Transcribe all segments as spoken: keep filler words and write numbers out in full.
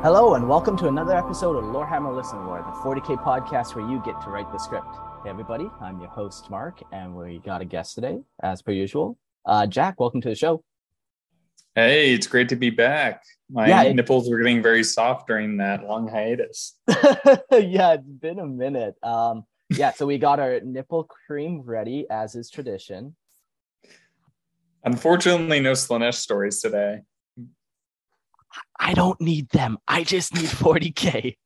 Hello and welcome to another episode of Lorehammer Listener Lore, the forty k podcast where you get to write the script. Hey everybody, I'm your host Mark, and we got a guest today, as per usual. Uh, Jack, welcome to the show. Hey, it's great to be back. My yeah, it, nipples were getting very soft during that long hiatus. Yeah, it's been a minute. Um, yeah, so we got our nipple cream ready, as is tradition. Unfortunately, no Slaanesh stories today. I don't need them. I just need forty k.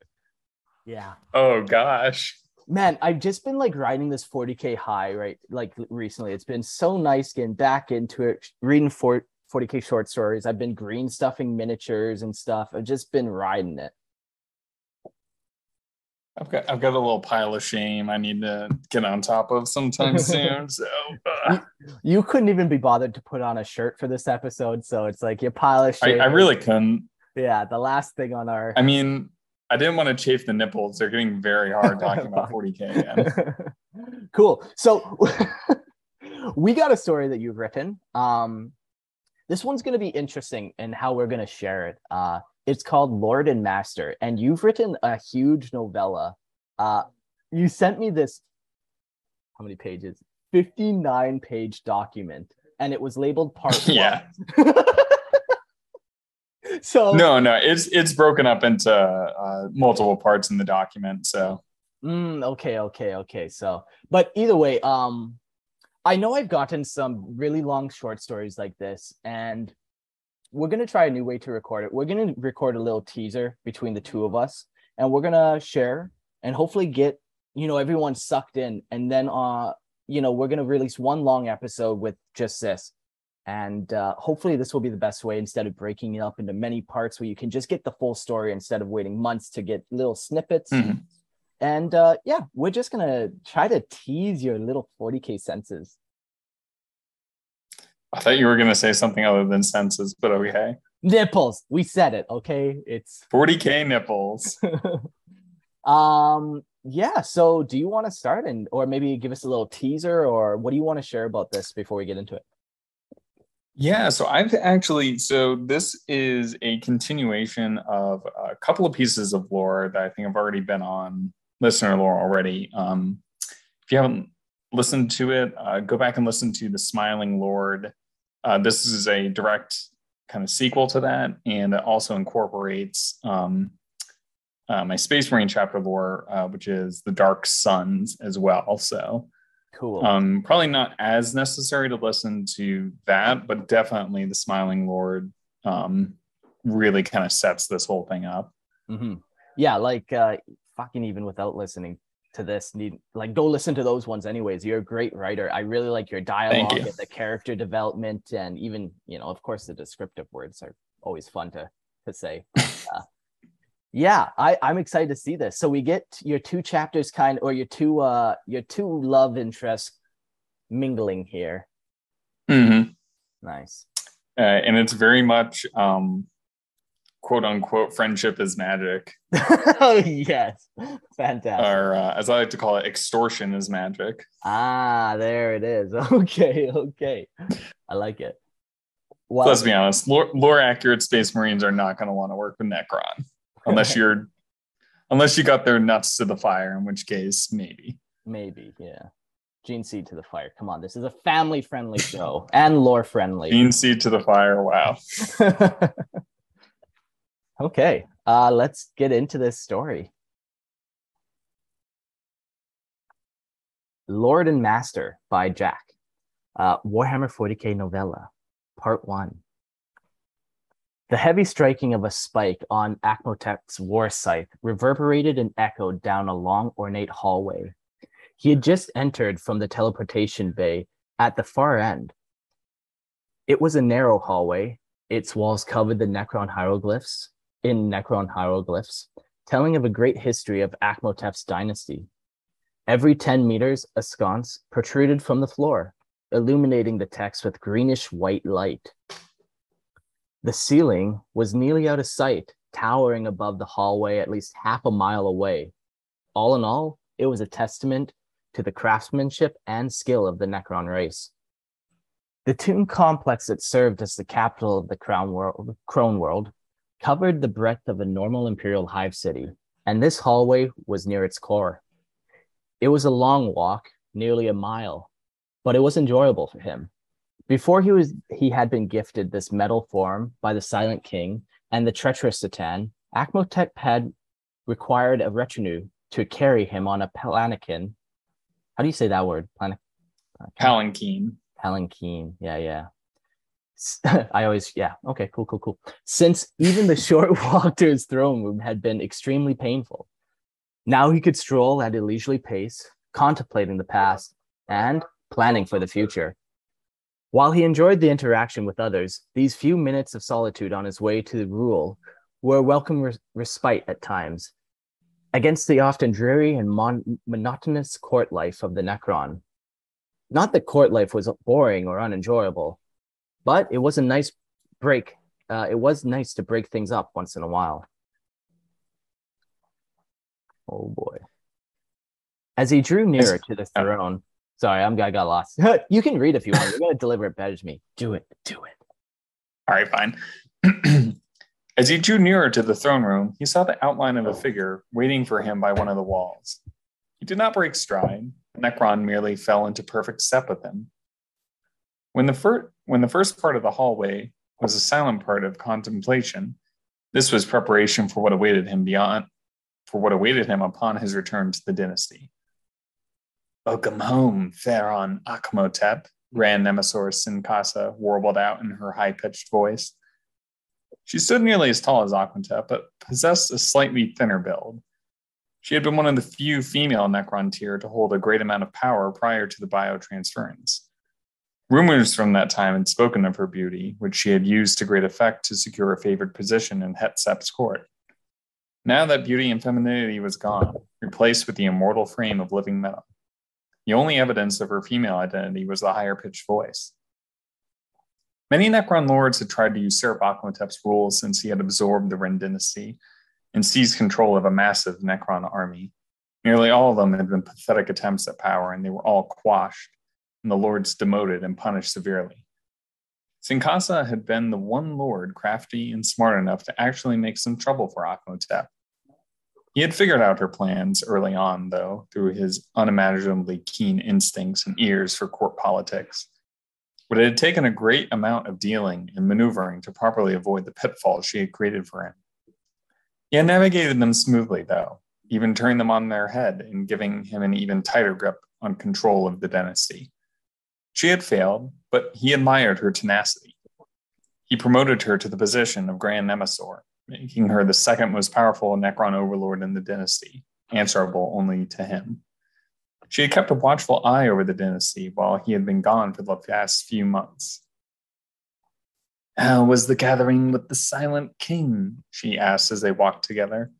Yeah. Oh gosh. Man, I've just been like riding this forty k high, right? Like recently. It's been so nice getting back into it, reading forty k short stories. I've been green stuffing miniatures and stuff. I've just been riding it. I've got I've got a little pile of shame I need to get on top of sometime soon. So uh. you, you couldn't even be bothered to put on a shirt for this episode, so it's like your pile of shame. I, I really couldn't. Yeah, the last thing on our. I mean, I didn't want to chafe the nipples. They're getting very hard talking about forty k again. Cool. So we got a story that you've written. Um, this one's going to be interesting in how we're going to share it. Uh, It's called Lord and Master, and you've written a huge novella. Uh, you sent me this, how many pages? fifty-nine page document, and it was labeled part yeah. one. So no, no, it's it's broken up into uh, multiple parts in the document. So mm, okay, okay, okay. So, but either way, um, I know I've gotten some really long short stories like this, and we're going to try a new way to record it. We're going to record a little teaser between the two of us, and we're going to share and hopefully get, you know, everyone sucked in. And then, uh, you know, we're going to release one long episode with just this. And uh, hopefully this will be the best way, instead of breaking it up into many parts where you can just get the full story instead of waiting months to get little snippets. Mm-hmm. And uh, yeah, we're just going to try to tease your little forty k senses. I thought you were going to say something other than senses, but okay. Nipples. We said it, okay? It's forty k nipples. um, yeah, so do you want to start, and or maybe give us a little teaser, or what do you want to share about this before we get into it? Yeah, so I've actually, so this is a continuation of a couple of pieces of lore that I think have already been on Listener Lore already. Um, if you haven't listened to it, uh, go back and listen to The Smiling Lord. Uh, this is a direct kind of sequel to that, and it also incorporates um, uh, my Space Marine chapter lore, uh, which is the Dark Suns as well. So cool. Um, probably not as necessary to listen to that, but definitely the Smiling Lord um, really kind of sets this whole thing up. Mm-hmm. Yeah, like uh, fucking even without listening to this need like go listen to those ones anyways. You're a great writer. I really like your dialogue and the character development, and even, you know, of course the descriptive words are always fun to to say. uh, yeah I I'm excited to see this. So we get your two chapters kind or your two uh your two love interests mingling here. Mm-hmm. Nice. Uh, and it's very much um quote unquote friendship is magic. Oh yes, fantastic. Or uh, as I like to call it, extortion is magic. Ah, there it is. Okay, okay, I like it. Well, let's be honest, lore, lore accurate Space Marines are not going to want to work with Necron unless you're unless you got their nuts to the fire, in which case maybe maybe yeah. Gene Seed to the fire. Come on, this is a family-friendly show and lore-friendly. Gene Seed to the fire, wow. Okay, uh, let's get into this story. Lord and Master by Jack. Uh, Warhammer forty K novella, part one. The heavy striking of a spike on Akhmotep's war scythe reverberated and echoed down a long, ornate hallway. He had just entered from the teleportation bay at the far end. It was a narrow hallway. Its walls covered the Necron hieroglyphs, in Necron hieroglyphs, telling of a great history of Akhmotep's dynasty. Every ten meters, a sconce protruded from the floor, illuminating the text with greenish-white light. The ceiling was nearly out of sight, towering above the hallway at least half a mile away. All in all, it was a testament to the craftsmanship and skill of the Necron race. The tomb complex that served as the capital of the Crown World, Crone World covered the breadth of a normal imperial hive city, and this hallway was near its core. It was a long walk, nearly a mile, but it was enjoyable for him. Before he was, he had been gifted this metal form by the Silent King and the treacherous Satan, Akhmotep had required a retinue to carry him on a palanquin. How do you say that word? Plan- palanquin. Palanquin. Yeah, yeah. I always, yeah. Okay, cool, cool, cool. Since even the short walk to his throne room had been extremely painful, now he could stroll at a leisurely pace, contemplating the past and planning for the future. While he enjoyed the interaction with others, these few minutes of solitude on his way to the rule were a welcome res- respite at times, against the often dreary and mon- monotonous court life of the Necron. Not that court life was boring or unenjoyable, but it was a nice break. Uh, it was nice to break things up once in a while. Oh boy. As he drew nearer to the throne, sorry, I'm, I got lost. You can read if you want. You're going to deliver it better to me. Do it, do it. All right, fine. As he drew nearer to the throne room, he saw the outline of a figure waiting for him by one of the walls. He did not break stride. Necron merely fell into perfect step with him. When the, fir- when the first part of the hallway was a silent part of contemplation, this was preparation for what awaited him beyond, for what awaited him upon his return to the dynasty. "Welcome home, Pharaon Akhmotep," Grand Nemesaur Sinkasa warbled out in her high-pitched voice. She stood nearly as tall as Akhmotep, but possessed a slightly thinner build. She had been one of the few female Necrontyr to hold a great amount of power prior to the biotransference. Rumors from that time had spoken of her beauty, which she had used to great effect to secure a favored position in Hetsep's court. Now that beauty and femininity was gone, replaced with the immortal frame of living metal. The only evidence of her female identity was the higher-pitched voice. Many Necron lords had tried to usurp Akhmotep's rule since he had absorbed the Ren dynasty and seized control of a massive Necron army. Nearly all of them had been pathetic attempts at power, and they were all quashed, and the lords demoted and punished severely. Sinkasa had been the one lord crafty and smart enough to actually make some trouble for Akhmotep. He had figured out her plans early on, though, through his unimaginably keen instincts and ears for court politics. But it had taken a great amount of dealing and maneuvering to properly avoid the pitfalls she had created for him. He had navigated them smoothly, though, even turning them on their head and giving him an even tighter grip on control of the dynasty. She had failed, but he admired her tenacity. He promoted her to the position of Grand Nemesaur, making her the second most powerful Necron overlord in the dynasty, answerable only to him. She had kept a watchful eye over the dynasty while he had been gone for the past few months. How was the gathering with the Silent King? She asked as they walked together.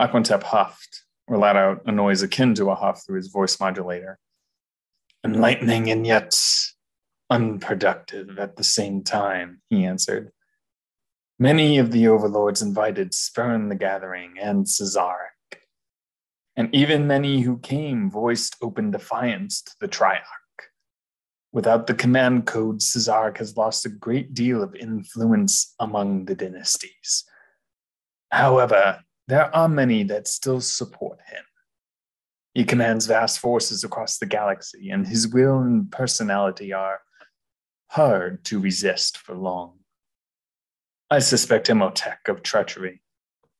Akhmotep huffed, or let out a noise akin to a huff through his voice modulator. Enlightening and yet unproductive at the same time, he answered. Many of the overlords invited spurned the gathering and Cesarek, and even many who came voiced open defiance to the Triarch. Without the command code, Cesarek has lost a great deal of influence among the dynasties. However, there are many that still support him. He commands vast forces across the galaxy, and his will and personality are hard to resist for long. I suspect Imhotek of treachery.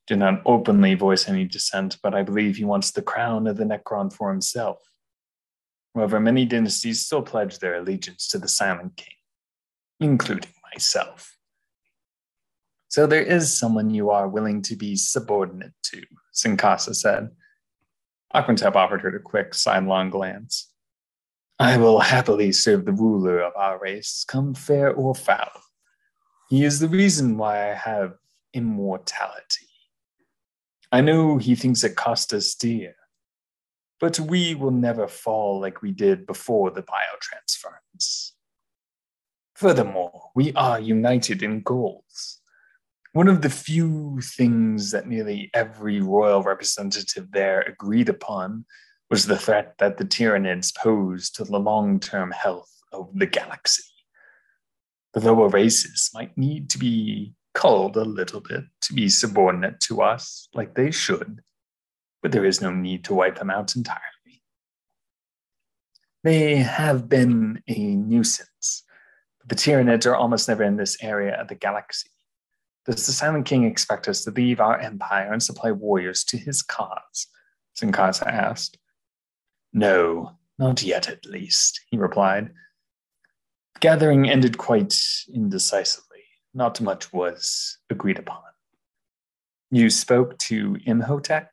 Did not openly voice any dissent, but I believe he wants the crown of the Necron for himself. However, many dynasties still pledge their allegiance to the Silent King, including myself. So there is someone you are willing to be subordinate to, Sinkasa said. Akhmotep offered her a quick, sidelong glance. I will happily serve the ruler of our race, come fair or foul. He is the reason why I have immortality. I know he thinks it cost us dear, but we will never fall like we did before the biotransference. Furthermore, we are united in goals. One of the few things that nearly every royal representative there agreed upon was the threat that the Tyrannids posed to the long-term health of the galaxy. The lower races might need to be culled a little bit to be subordinate to us, like they should, but there is no need to wipe them out entirely. They have been a nuisance, but the Tyrannids are almost never in this area of the galaxy. Does the Silent King expect us to leave our empire and supply warriors to his cause? Sinkasa asked. No, not yet at least, he replied. The gathering ended quite indecisively. Not much was agreed upon. You spoke to Imhotek?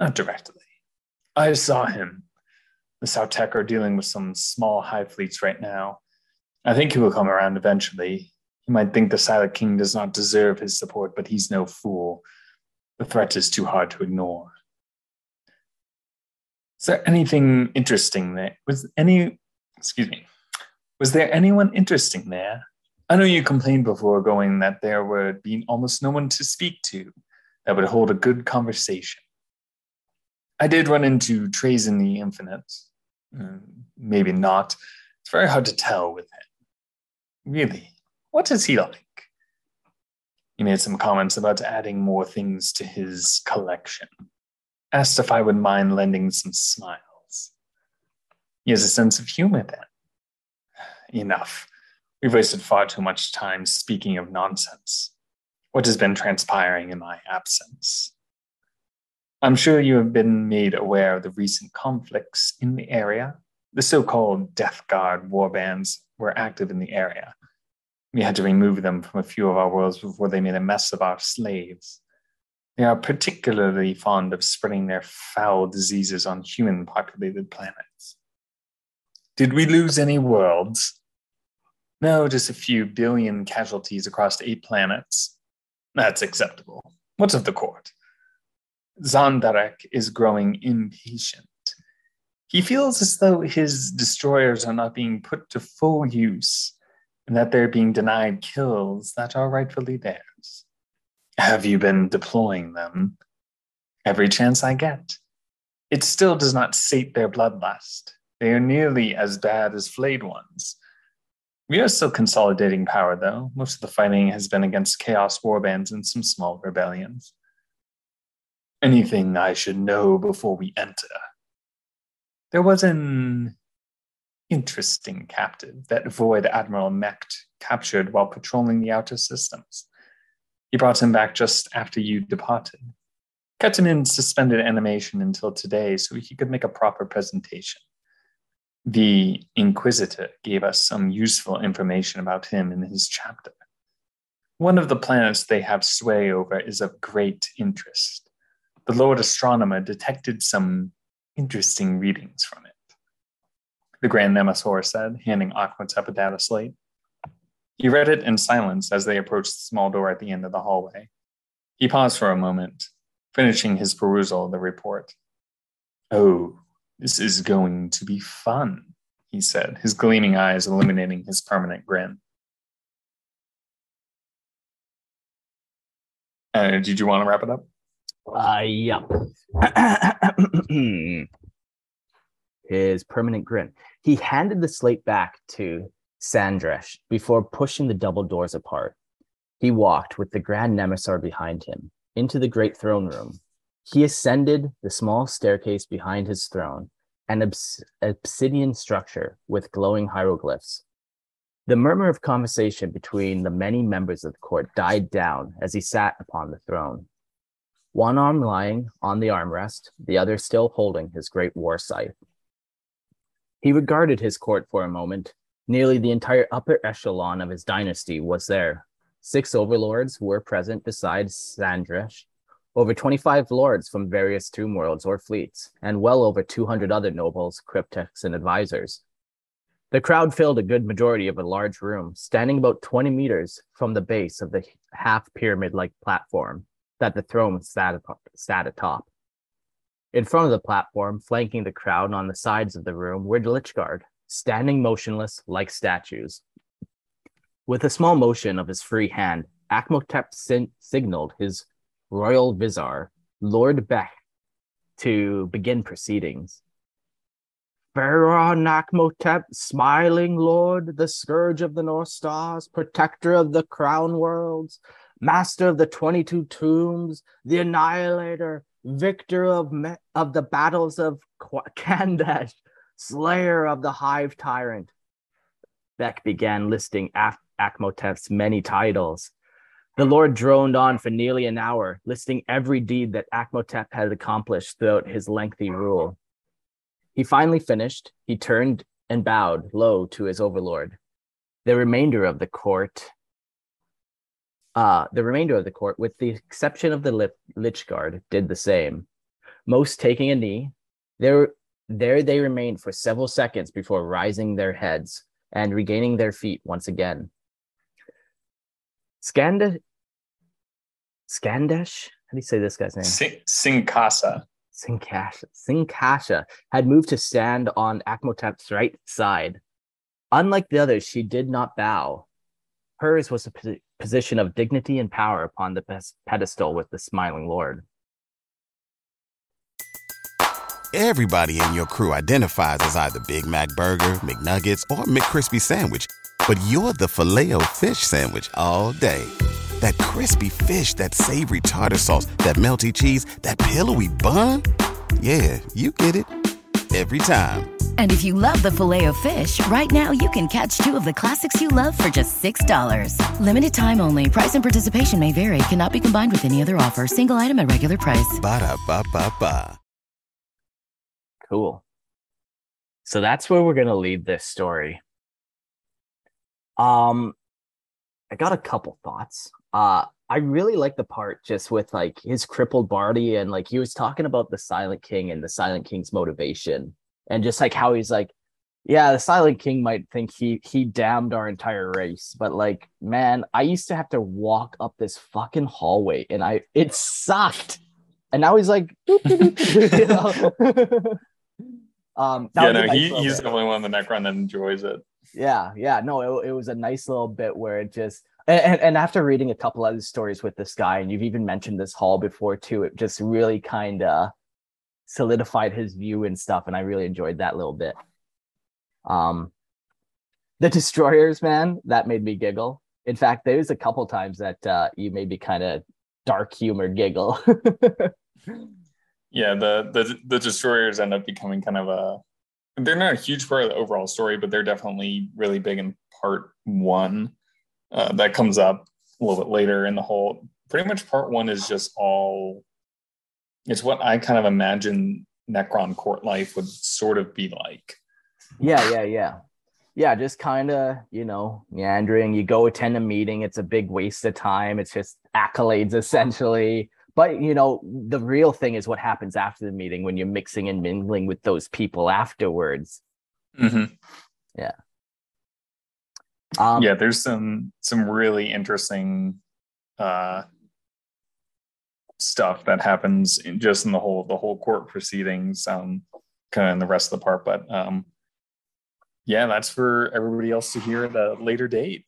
Not directly. I saw him. The Sautekh are dealing with some small high fleets right now. I think he will come around eventually. You might think the Silent King does not deserve his support, but he's no fool. The threat is too hard to ignore. Is there anything interesting there? Was any, excuse me, was there anyone interesting there? I know you complained before going that there would be almost no one to speak to that would hold a good conversation. I did run into Trazyn the Infinite. Maybe not. It's very hard to tell with him. Really. What is he like? He made some comments about adding more things to his collection. Asked if I would mind lending some smiles. He has a sense of humor then. Enough. We've wasted far too much time speaking of nonsense. What has been transpiring in my absence? I'm sure you have been made aware of the recent conflicts in the area. The so-called Death Guard warbands were active in the area. We had to remove them from a few of our worlds before they made a mess of our slaves. They are particularly fond of spreading their foul diseases on human-populated planets. Did we lose any worlds? No, just a few billion casualties across eight planets. That's acceptable. What's of the court? Zandarek is growing impatient. He feels as though his destroyers are not being put to full use, and that they're being denied kills that are rightfully theirs. Have you been deploying them? Every chance I get. It still does not sate their bloodlust. They are nearly as bad as flayed ones. We are still consolidating power, though. Most of the fighting has been against chaos warbands and some small rebellions. Anything I should know before we enter? There was an interesting captive that Void Admiral Mecht captured while patrolling the outer systems. He brought him back just after you departed. Kept him in suspended animation until today so he could make a proper presentation. The Inquisitor gave us some useful information about him in his chapter. One of the planets they have sway over is of great interest. the Lord Astronomer detected some interesting readings from it, the Grand Nemasaur said, handing Akhmotep a data slate. He read it in silence as they approached the small door at the end of the hallway. He paused for a moment, finishing his perusal of the report. Oh, this is going to be fun, he said, his gleaming eyes illuminating his permanent grin. Uh, did you want to wrap it up? Uh, yeah. His permanent grin. He handed the slate back to Zandarek before pushing the double doors apart. He walked with the Grand Nemasaur behind him into the great throne room. He ascended the small staircase behind his throne, an obs- obsidian structure with glowing hieroglyphs. The murmur of conversation between the many members of the court died down as he sat upon the throne, one arm lying on the armrest, the other still holding his great war scythe. He regarded his court for a moment. Nearly the entire upper echelon of his dynasty was there. Six overlords were present besides Zandarek, over twenty-five lords from various tomb worlds or fleets, and well over two hundred other nobles, cryptics, and advisors. The crowd filled a good majority of a large room, standing about twenty meters from the base of the half-pyramid-like platform that the throne sat, up, sat atop. In front of the platform, flanking the crowd on the sides of the room, were the Lich Guard, standing motionless like statues. With a small motion of his free hand, Akhmotep sin- signaled his royal vizier, Lord Bech, to begin proceedings. Baron Akhmotep, smiling lord, the scourge of the North Stars, protector of the crown worlds, master of the twenty-two tombs, the annihilator, victor of me- of the battles of Qu- Kandesh, slayer of the hive tyrant. Beck began listing Af- Akhmotep's many titles. The lord droned on for nearly an hour, listing every deed that Akhmotep had accomplished throughout his lengthy rule. He finally finished. He turned and bowed low to his overlord. The remainder of the court, uh, the remainder of the court, with the exception of the lip, Lich Guard, did the same. Most taking a knee, there, there they remained for several seconds before rising their heads and regaining their feet once again. Skanda, Skandesh? How do you say this guy's name? Sin- Sinkasa. Sinkasa, Sinkasa had moved to stand on Akhmotep's right side. Unlike the others, she did not bow. Hers was a pos- position of dignity and power upon the pes- pedestal with the smiling lord. Everybody in your crew identifies as either Big Mac Burger, McNuggets, or McCrispy Sandwich, but you're the Filet-O-Fish Sandwich all day. That crispy fish, that savory tartar sauce, that melty cheese, that pillowy bun. Yeah, you get it. Every time. And if you love the Filet-O-Fish, right now you can catch two of the classics you love for just six dollars. Limited time only. Price and participation may vary. Cannot be combined with any other offer. Single item at regular price. Ba-da-ba-ba-ba. Cool. So that's where we're going to leave this story. Um... I got a couple thoughts. Uh, I really like the part just with like his crippled body, and like he was talking about the Silent King and the Silent King's motivation, and just like how he's like, yeah, the Silent King might think he he damned our entire race, but like, man, I used to have to walk up this fucking hallway, and I it sucked. And now he's like, doop, doop, doop, you know? um, yeah, no, he, he's the only one in the Necron that enjoys it. Yeah, yeah, no, it, it was a nice little bit where it just, and, and after reading a couple other stories with this guy, and you've even mentioned this hall before too, it just really kind of solidified his view and stuff, and I really enjoyed that little bit. Um, the destroyers, man, that made me giggle. In fact, there's a couple times that uh, you made me kind of dark humor giggle. yeah, the, the the destroyers end up becoming kind of a, they're not a huge part of the overall story, but they're definitely really big in part one. Uh, that comes up a little bit later in the whole. Pretty much part one is just all, it's what I kind of imagine Necron court life would sort of be like. Yeah, yeah, yeah. Yeah, just kind of, you know, meandering. You go attend a meeting. It's a big waste of time. It's just accolades, essentially. But, you know, the real thing is what happens after the meeting when you're mixing and mingling with those people afterwards. Mm-hmm. Yeah. Um, yeah, there's some some really interesting uh, stuff that happens in just in the whole the whole court proceedings, um, kind of in the rest of the part. But um, yeah, that's for everybody else to hear at a later date.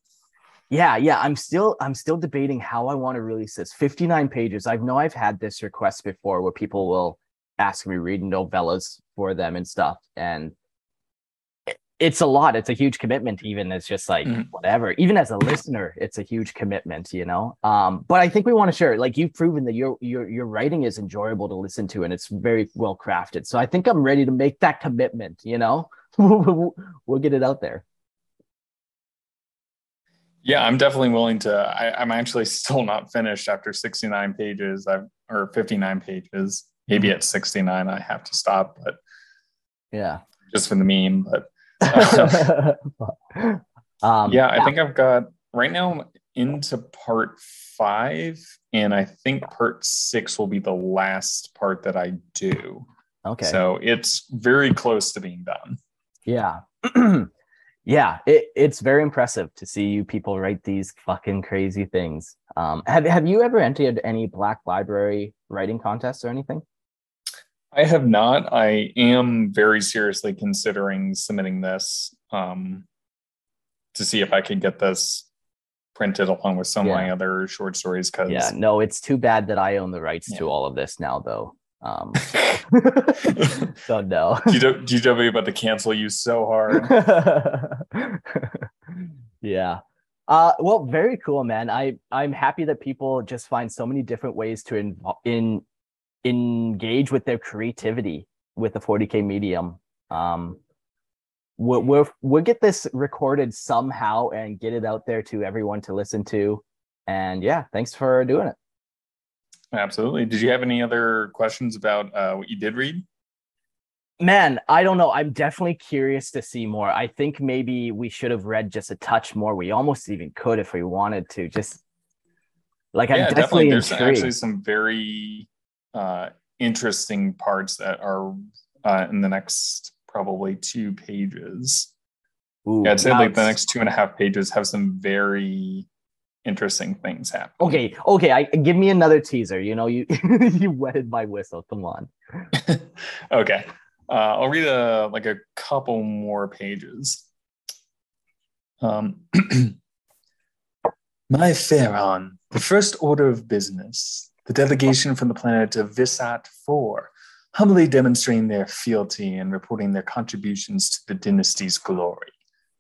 Yeah, yeah, I'm still I'm still debating how I want to release this. fifty-nine pages. I know I've had this request before where people will ask me to read novellas for them and stuff. And it's a lot. It's a huge commitment, even. It's just like, mm. whatever. Even as a listener, it's a huge commitment, you know? Um, but I think we want to share it. Like, you've proven that your your your writing is enjoyable to listen to, and it's very well crafted. So I think I'm ready to make that commitment, you know? We'll get it out there. Yeah, I'm definitely willing to. I, I'm actually still not finished after sixty-nine pages, I've, or fifty-nine pages. Maybe at sixty-nine, I have to stop. But yeah, just for the meme. But um, um, yeah, I yeah. think I've got right now I'm into part five, and I think part six will be the last part that I do. Okay, so it's very close to being done. Yeah. Yeah, it, it's very impressive to see you people write these fucking crazy things. Um, have have you ever entered any Black Library writing contests or anything? I have not. I am very seriously considering submitting this um, to see if I could get this printed along with some yeah. of my other short stories. Cause... Yeah, no, it's too bad that I own the rights yeah. to all of this now, though. Um, so no. G W about to cancel you so hard. Yeah. Uh, well, very cool, man. I I'm happy that people just find so many different ways to in, in engage with their creativity with the forty K medium. Um, we'll, we'll we'll get this recorded somehow and get it out there to everyone to listen to. And yeah, thanks for doing it. Absolutely. Did you have any other questions about uh, what you did read? Man, I don't know. I'm definitely curious to see more. I think maybe we should have read just a touch more. We almost even could if we wanted to. Just like yeah, I'm definitely, definitely there's intrigued. Actually some very uh, interesting parts that are uh, in the next probably two pages. Ooh, yeah, I'd say like the next two and a half pages have some very interesting things happen. Okay, okay. I give me another teaser. You know, you you wetted my whistle. Come on. Okay, uh, I'll read a, like a couple more pages. Um, my Pharaon, the first order of business, the delegation from the planet of Visat four, humbly demonstrating their fealty and reporting their contributions to the dynasty's glory.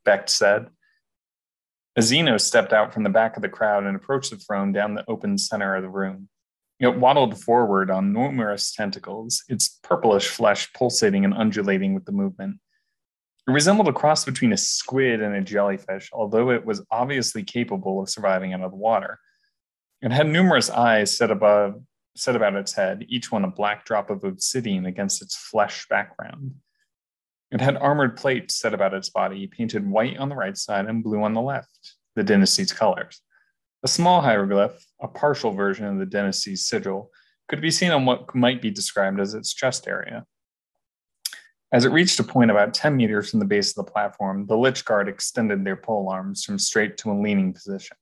Becht said. Xenos stepped out from the back of the crowd and approached the throne down the open center of the room. It waddled forward on numerous tentacles, its purplish flesh pulsating and undulating with the movement. It resembled a cross between a squid and a jellyfish, although it was obviously capable of surviving out of the water. It had numerous eyes set above, set about its head, each one a black drop of obsidian against its flesh background. It had armored plates set about its body, painted white on the right side and blue on the left, the dynasty's colors. A small hieroglyph, a partial version of the dynasty's sigil, could be seen on what might be described as its chest area. As it reached a point about ten meters from the base of the platform, the Lich Guard extended their pole arms from straight to a leaning position.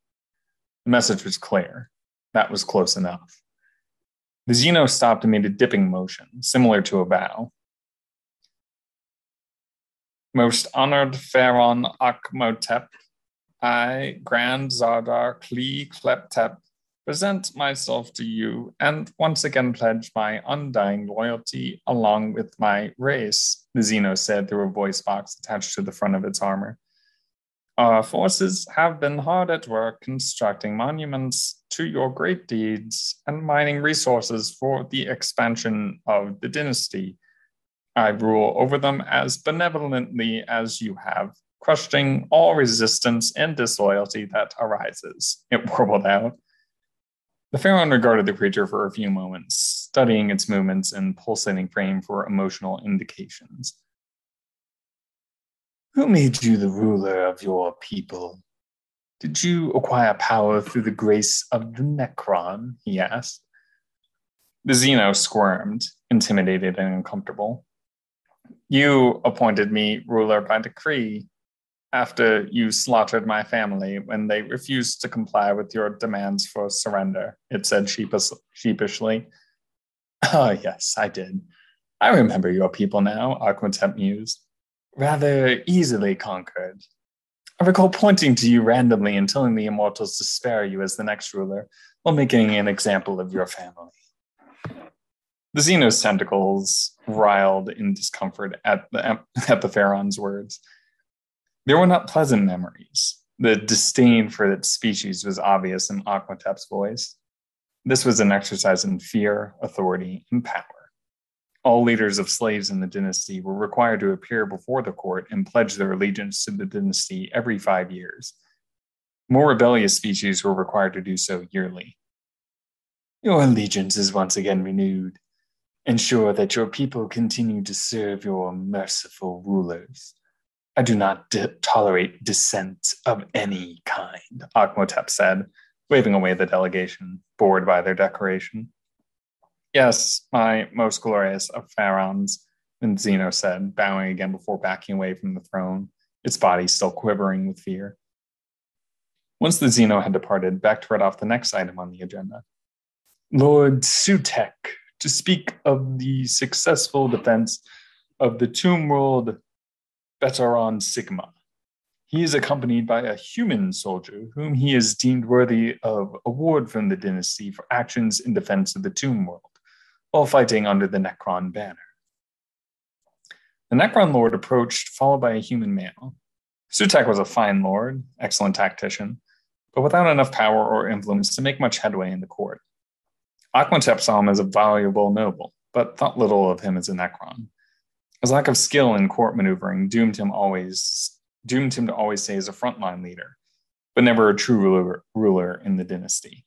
The message was clear. That was close enough. The Xeno stopped and made a dipping motion, similar to a bow. Most honored Pharaoh Akhmotep, I, Grand Zardar Klee Kleptep, present myself to you and once again pledge my undying loyalty along with my race, the Xeno said through a voice box attached to the front of its armor. Our forces have been hard at work constructing monuments to your great deeds and mining resources for the expansion of the dynasty. I rule over them as benevolently as you have, crushing all resistance and disloyalty that arises, it warbled out. The Pharaoh regarded the creature for a few moments, studying its movements and pulsating frame for emotional indications. Who made you the ruler of your people? Did you acquire power through the grace of the Necron? He asked. The Xeno squirmed, intimidated and uncomfortable. You appointed me ruler by decree after you slaughtered my family when they refused to comply with your demands for surrender, it said sheepish, sheepishly. Oh, yes, I did. I remember your people now, Akhmotep mused. Rather easily conquered. I recall pointing to you randomly and telling the immortals to spare you as the next ruler while making an example of your family. The Xenos' tentacles riled in discomfort at the, at the Pharaoh's words. There were not pleasant memories. The disdain for its species was obvious in Akhmotep's voice. This was an exercise in fear, authority, and power. All leaders of slaves in the dynasty were required to appear before the court and pledge their allegiance to the dynasty every five years. More rebellious species were required to do so yearly. Your allegiance is once again renewed. Ensure that your people continue to serve your merciful rulers. I do not de- tolerate dissent of any kind, Akhmotep said, waving away the delegation, bored by their declaration. Yes, my most glorious of pharaohs, and Xeno said, bowing again before backing away from the throne, its body still quivering with fear. Once the Xeno had departed, Becht read off the next item on the agenda. Lord Sautekh, to speak of the successful defense of the tomb world Betaron Sigma. He is accompanied by a human soldier whom he is deemed worthy of award from the dynasty for actions in defense of the tomb world, while fighting under the Necron banner. The Necron lord approached, followed by a human male. Sautekh was a fine lord, excellent tactician, but without enough power or influence to make much headway in the court. Akhmotep saw him as a valuable noble, but thought little of him as a Necron. His lack of skill in court maneuvering doomed him always, doomed him to always stay as a frontline leader, but never a true ruler, ruler in the dynasty.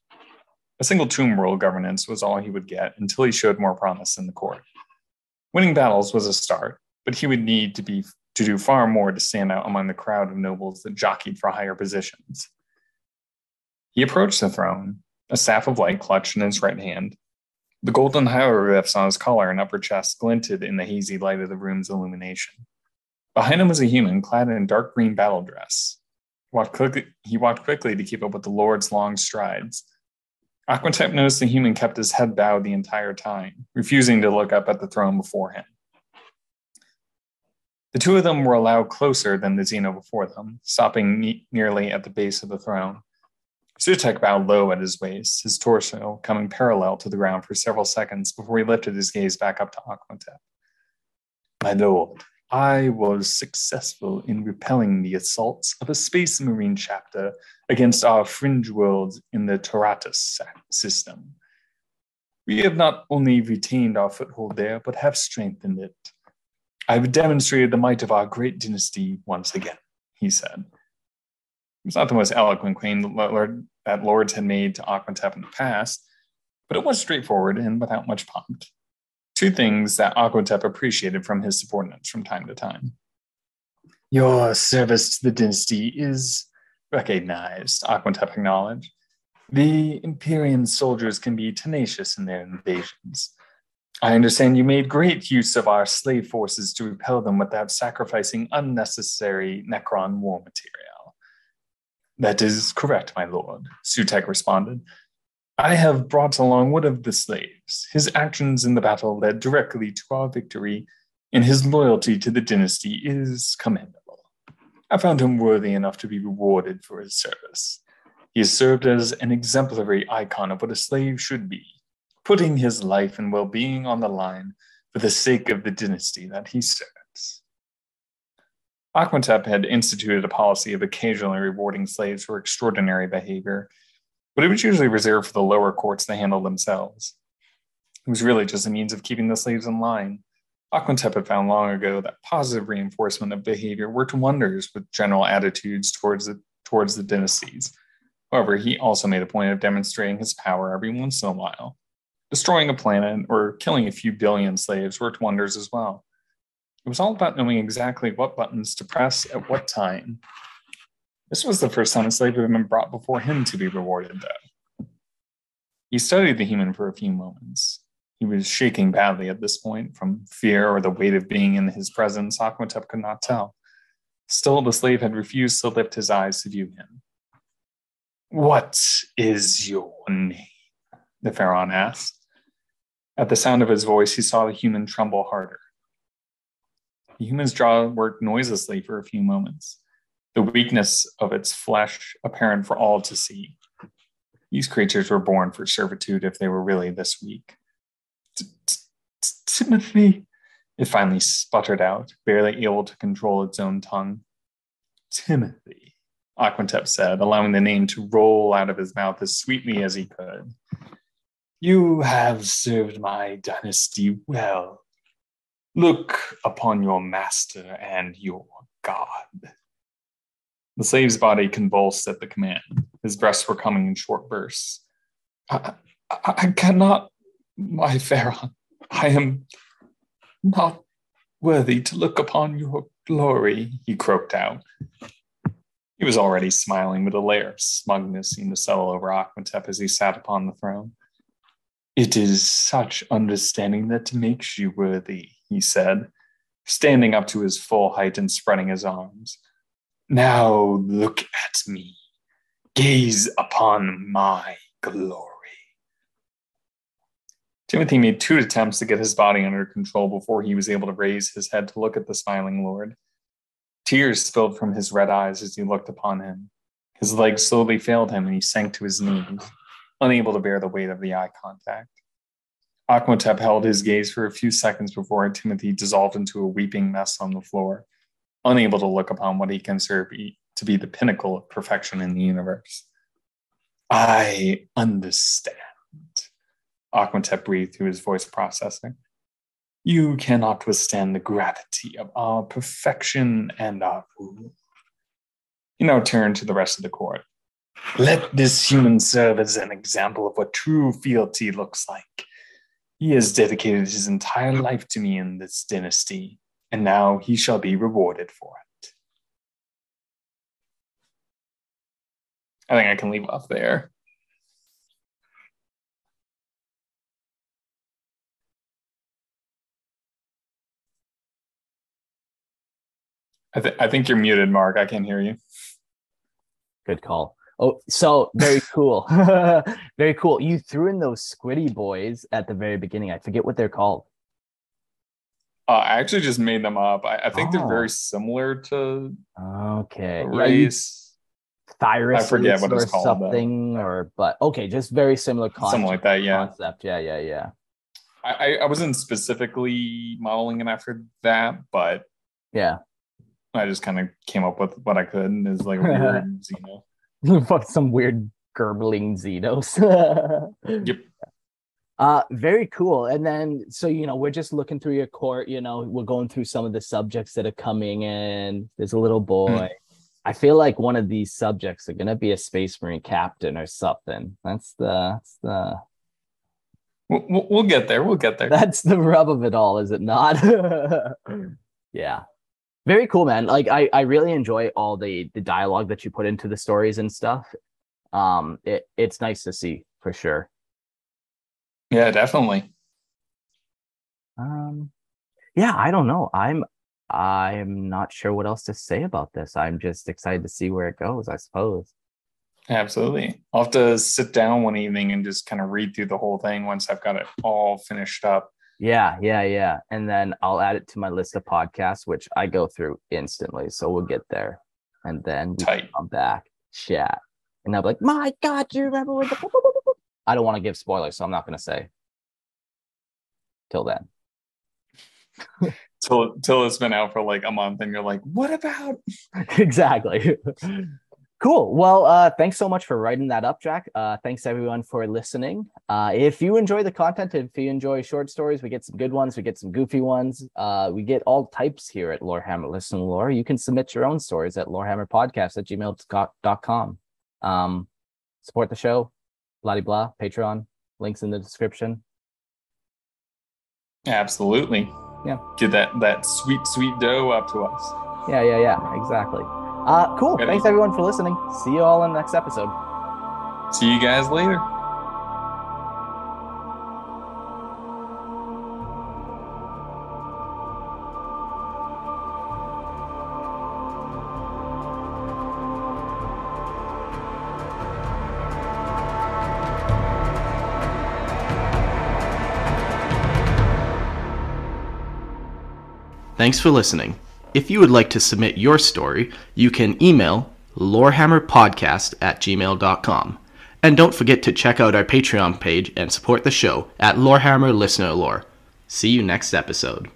A single tomb world governance was all he would get until he showed more promise in the court. Winning battles was a start, but he would need to be to do far more to stand out among the crowd of nobles that jockeyed for higher positions. He approached the throne, a staff of light clutched in his right hand. The golden hieroglyphs on his collar and upper chest glinted in the hazy light of the room's illumination. Behind him was a human clad in dark green battle dress. Walked quickly, he walked quickly to keep up with the lord's long strides. Akhmotep noticed the human kept his head bowed the entire time, refusing to look up at the throne before him. The two of them were allowed closer than the Xeno before them, stopping ne- nearly at the base of the throne. Sautekh bowed low at his waist, his torso coming parallel to the ground for several seconds before he lifted his gaze back up to Akhmotep. My lord, I was successful in repelling the assaults of a Space Marine chapter against our fringe worlds in the Tauratus system. We have not only retained our foothold there, but have strengthened it. I have demonstrated the might of our great dynasty once again, he said. It was not the most eloquent claim that lords had made to Akhmotep in the past, but it was straightforward and without much pomp. Two things that Akhmotep appreciated from his subordinates from time to time. Your service to the dynasty is recognized, Akhmotep acknowledged. The Empyrean soldiers can be tenacious in their invasions. I understand you made great use of our slave forces to repel them without sacrificing unnecessary Necron war material. That is correct, my lord, Sautekh responded. I have brought along one of the slaves. His actions in the battle led directly to our victory, and his loyalty to the dynasty is commendable. I found him worthy enough to be rewarded for his service. He has served as an exemplary icon of what a slave should be, putting his life and well-being on the line for the sake of the dynasty that he serves. Akhmotep had instituted a policy of occasionally rewarding slaves for extraordinary behavior, but it was usually reserved for the lower courts to handle themselves. It was really just a means of keeping the slaves in line. Akhmotep had found long ago that positive reinforcement of behavior worked wonders with general attitudes towards the, towards the dynasties. However, he also made a point of demonstrating his power every once in a while. Destroying a planet or killing a few billion slaves worked wonders as well. It was all about knowing exactly what buttons to press at what time. This was the first time a slave had been brought before him to be rewarded, though. He studied the human for a few moments. He was shaking badly at this point from fear or the weight of being in his presence. Akhmotep could not tell. Still, the slave had refused to lift his eyes to view him. "What is your name?" the pharaoh asked. At the sound of his voice, he saw the human tremble harder. The human's jaw worked noiselessly for a few moments, the weakness of its flesh apparent for all to see. These creatures were born for servitude if they were really this weak. "Timothy," it finally sputtered out, barely able to control its own tongue. "Timothy," Akhmotep said, allowing the name to roll out of his mouth as sweetly as he could. "You have served my dynasty well. Look upon your master and your god." The slave's body convulsed at the command. His breaths were coming in short bursts. I, I, I cannot, my pharaoh. I am not worthy to look upon your glory," he croaked out. He was already smiling, but a layer of smugness seemed to settle over Akhmotep as he sat upon the throne. "It is such understanding that makes you worthy," he said, standing up to his full height and spreading his arms. "Now look at me. Gaze upon my glory." Timothy made two attempts to get his body under control before he was able to raise his head to look at the smiling Lord. Tears spilled from his red eyes as he looked upon him. His legs slowly failed him and he sank to his knees, unable to bear the weight of the eye contact. Akhmotep held his gaze for a few seconds before Timothy dissolved into a weeping mess on the floor, unable to look upon what he considered to be the pinnacle of perfection in the universe. "I understand," Akhmotep breathed through his voice processing. "You cannot withstand the gravity of our perfection and our rule." He now turned to the rest of the court. "Let this human serve as an example of what true fealty looks like. He has dedicated his entire life to me in this dynasty, and now he shall be rewarded for it." I think I can leave off there. I, th- I think you're muted, Mark. I can't hear you. Good call. Oh, so very cool. Very cool. You threw in those squiddy boys at the very beginning. I forget what they're called. Uh, I actually just made them up. I, I think oh. they're very similar to okay race. Thyris. I forget what it's called. Something though. or but okay, just very similar concept. Something like that. Yeah. Concept. Yeah. Yeah. Yeah. I, I wasn't specifically modeling them after that, but yeah, I just kind of came up with what I could, and it's like weird Xeno. Fuck some weird gurgling Xenos. Yep. Uh, very cool. And then, so, you know, we're just looking through your court, you know, we're going through some of the subjects that are coming in. There's a little boy. Mm. I feel like one of these subjects are going to be a Space Marine captain or something. That's the, that's the. We'll, we'll get there. We'll get there. That's the rub of it all, is it not? Yeah. Very cool, man. Like, I, I really enjoy all the, the dialogue that you put into the stories and stuff. Um, it, it's nice to see, for sure. Yeah, definitely. Um, yeah, I don't know. I'm, I'm not sure what else to say about this. I'm just excited to see where it goes, I suppose. Absolutely. I'll have to sit down one evening and just kind of read through the whole thing once I've got it all finished up. Yeah, yeah, yeah. And then I'll add it to my list of podcasts, which I go through instantly. So we'll get there. And then we can come back, chat. And I'll be like, my God, do you remember what the... I don't want to give spoilers, so I'm not going to say. Till then. till, till it's been out for like a month and you're like, what about? Exactly. Cool. Well, uh, thanks so much for writing that up, Jack. Uh, thanks everyone for listening. Uh, if you enjoy the content, if you enjoy short stories, we get some good ones, we get some goofy ones. Uh, we get all types here at Lorehammer Listener Lore. You can submit your own stories at lorehammerpodcast at gmail dot com. Um, support the show. Blah, blah, Patreon, links in the description. Absolutely. Yeah. Get that, that sweet, sweet dough up to us. Yeah, yeah, yeah, exactly. Uh, cool. Good. Thanks, everyone, for listening. See you all in the next episode. See you guys later. Thanks for listening. If you would like to submit your story, you can email lorehammerpodcast at gmail dot com. And don't forget to check out our Patreon page and support the show at Lorehammer Listener Lore. See you next episode.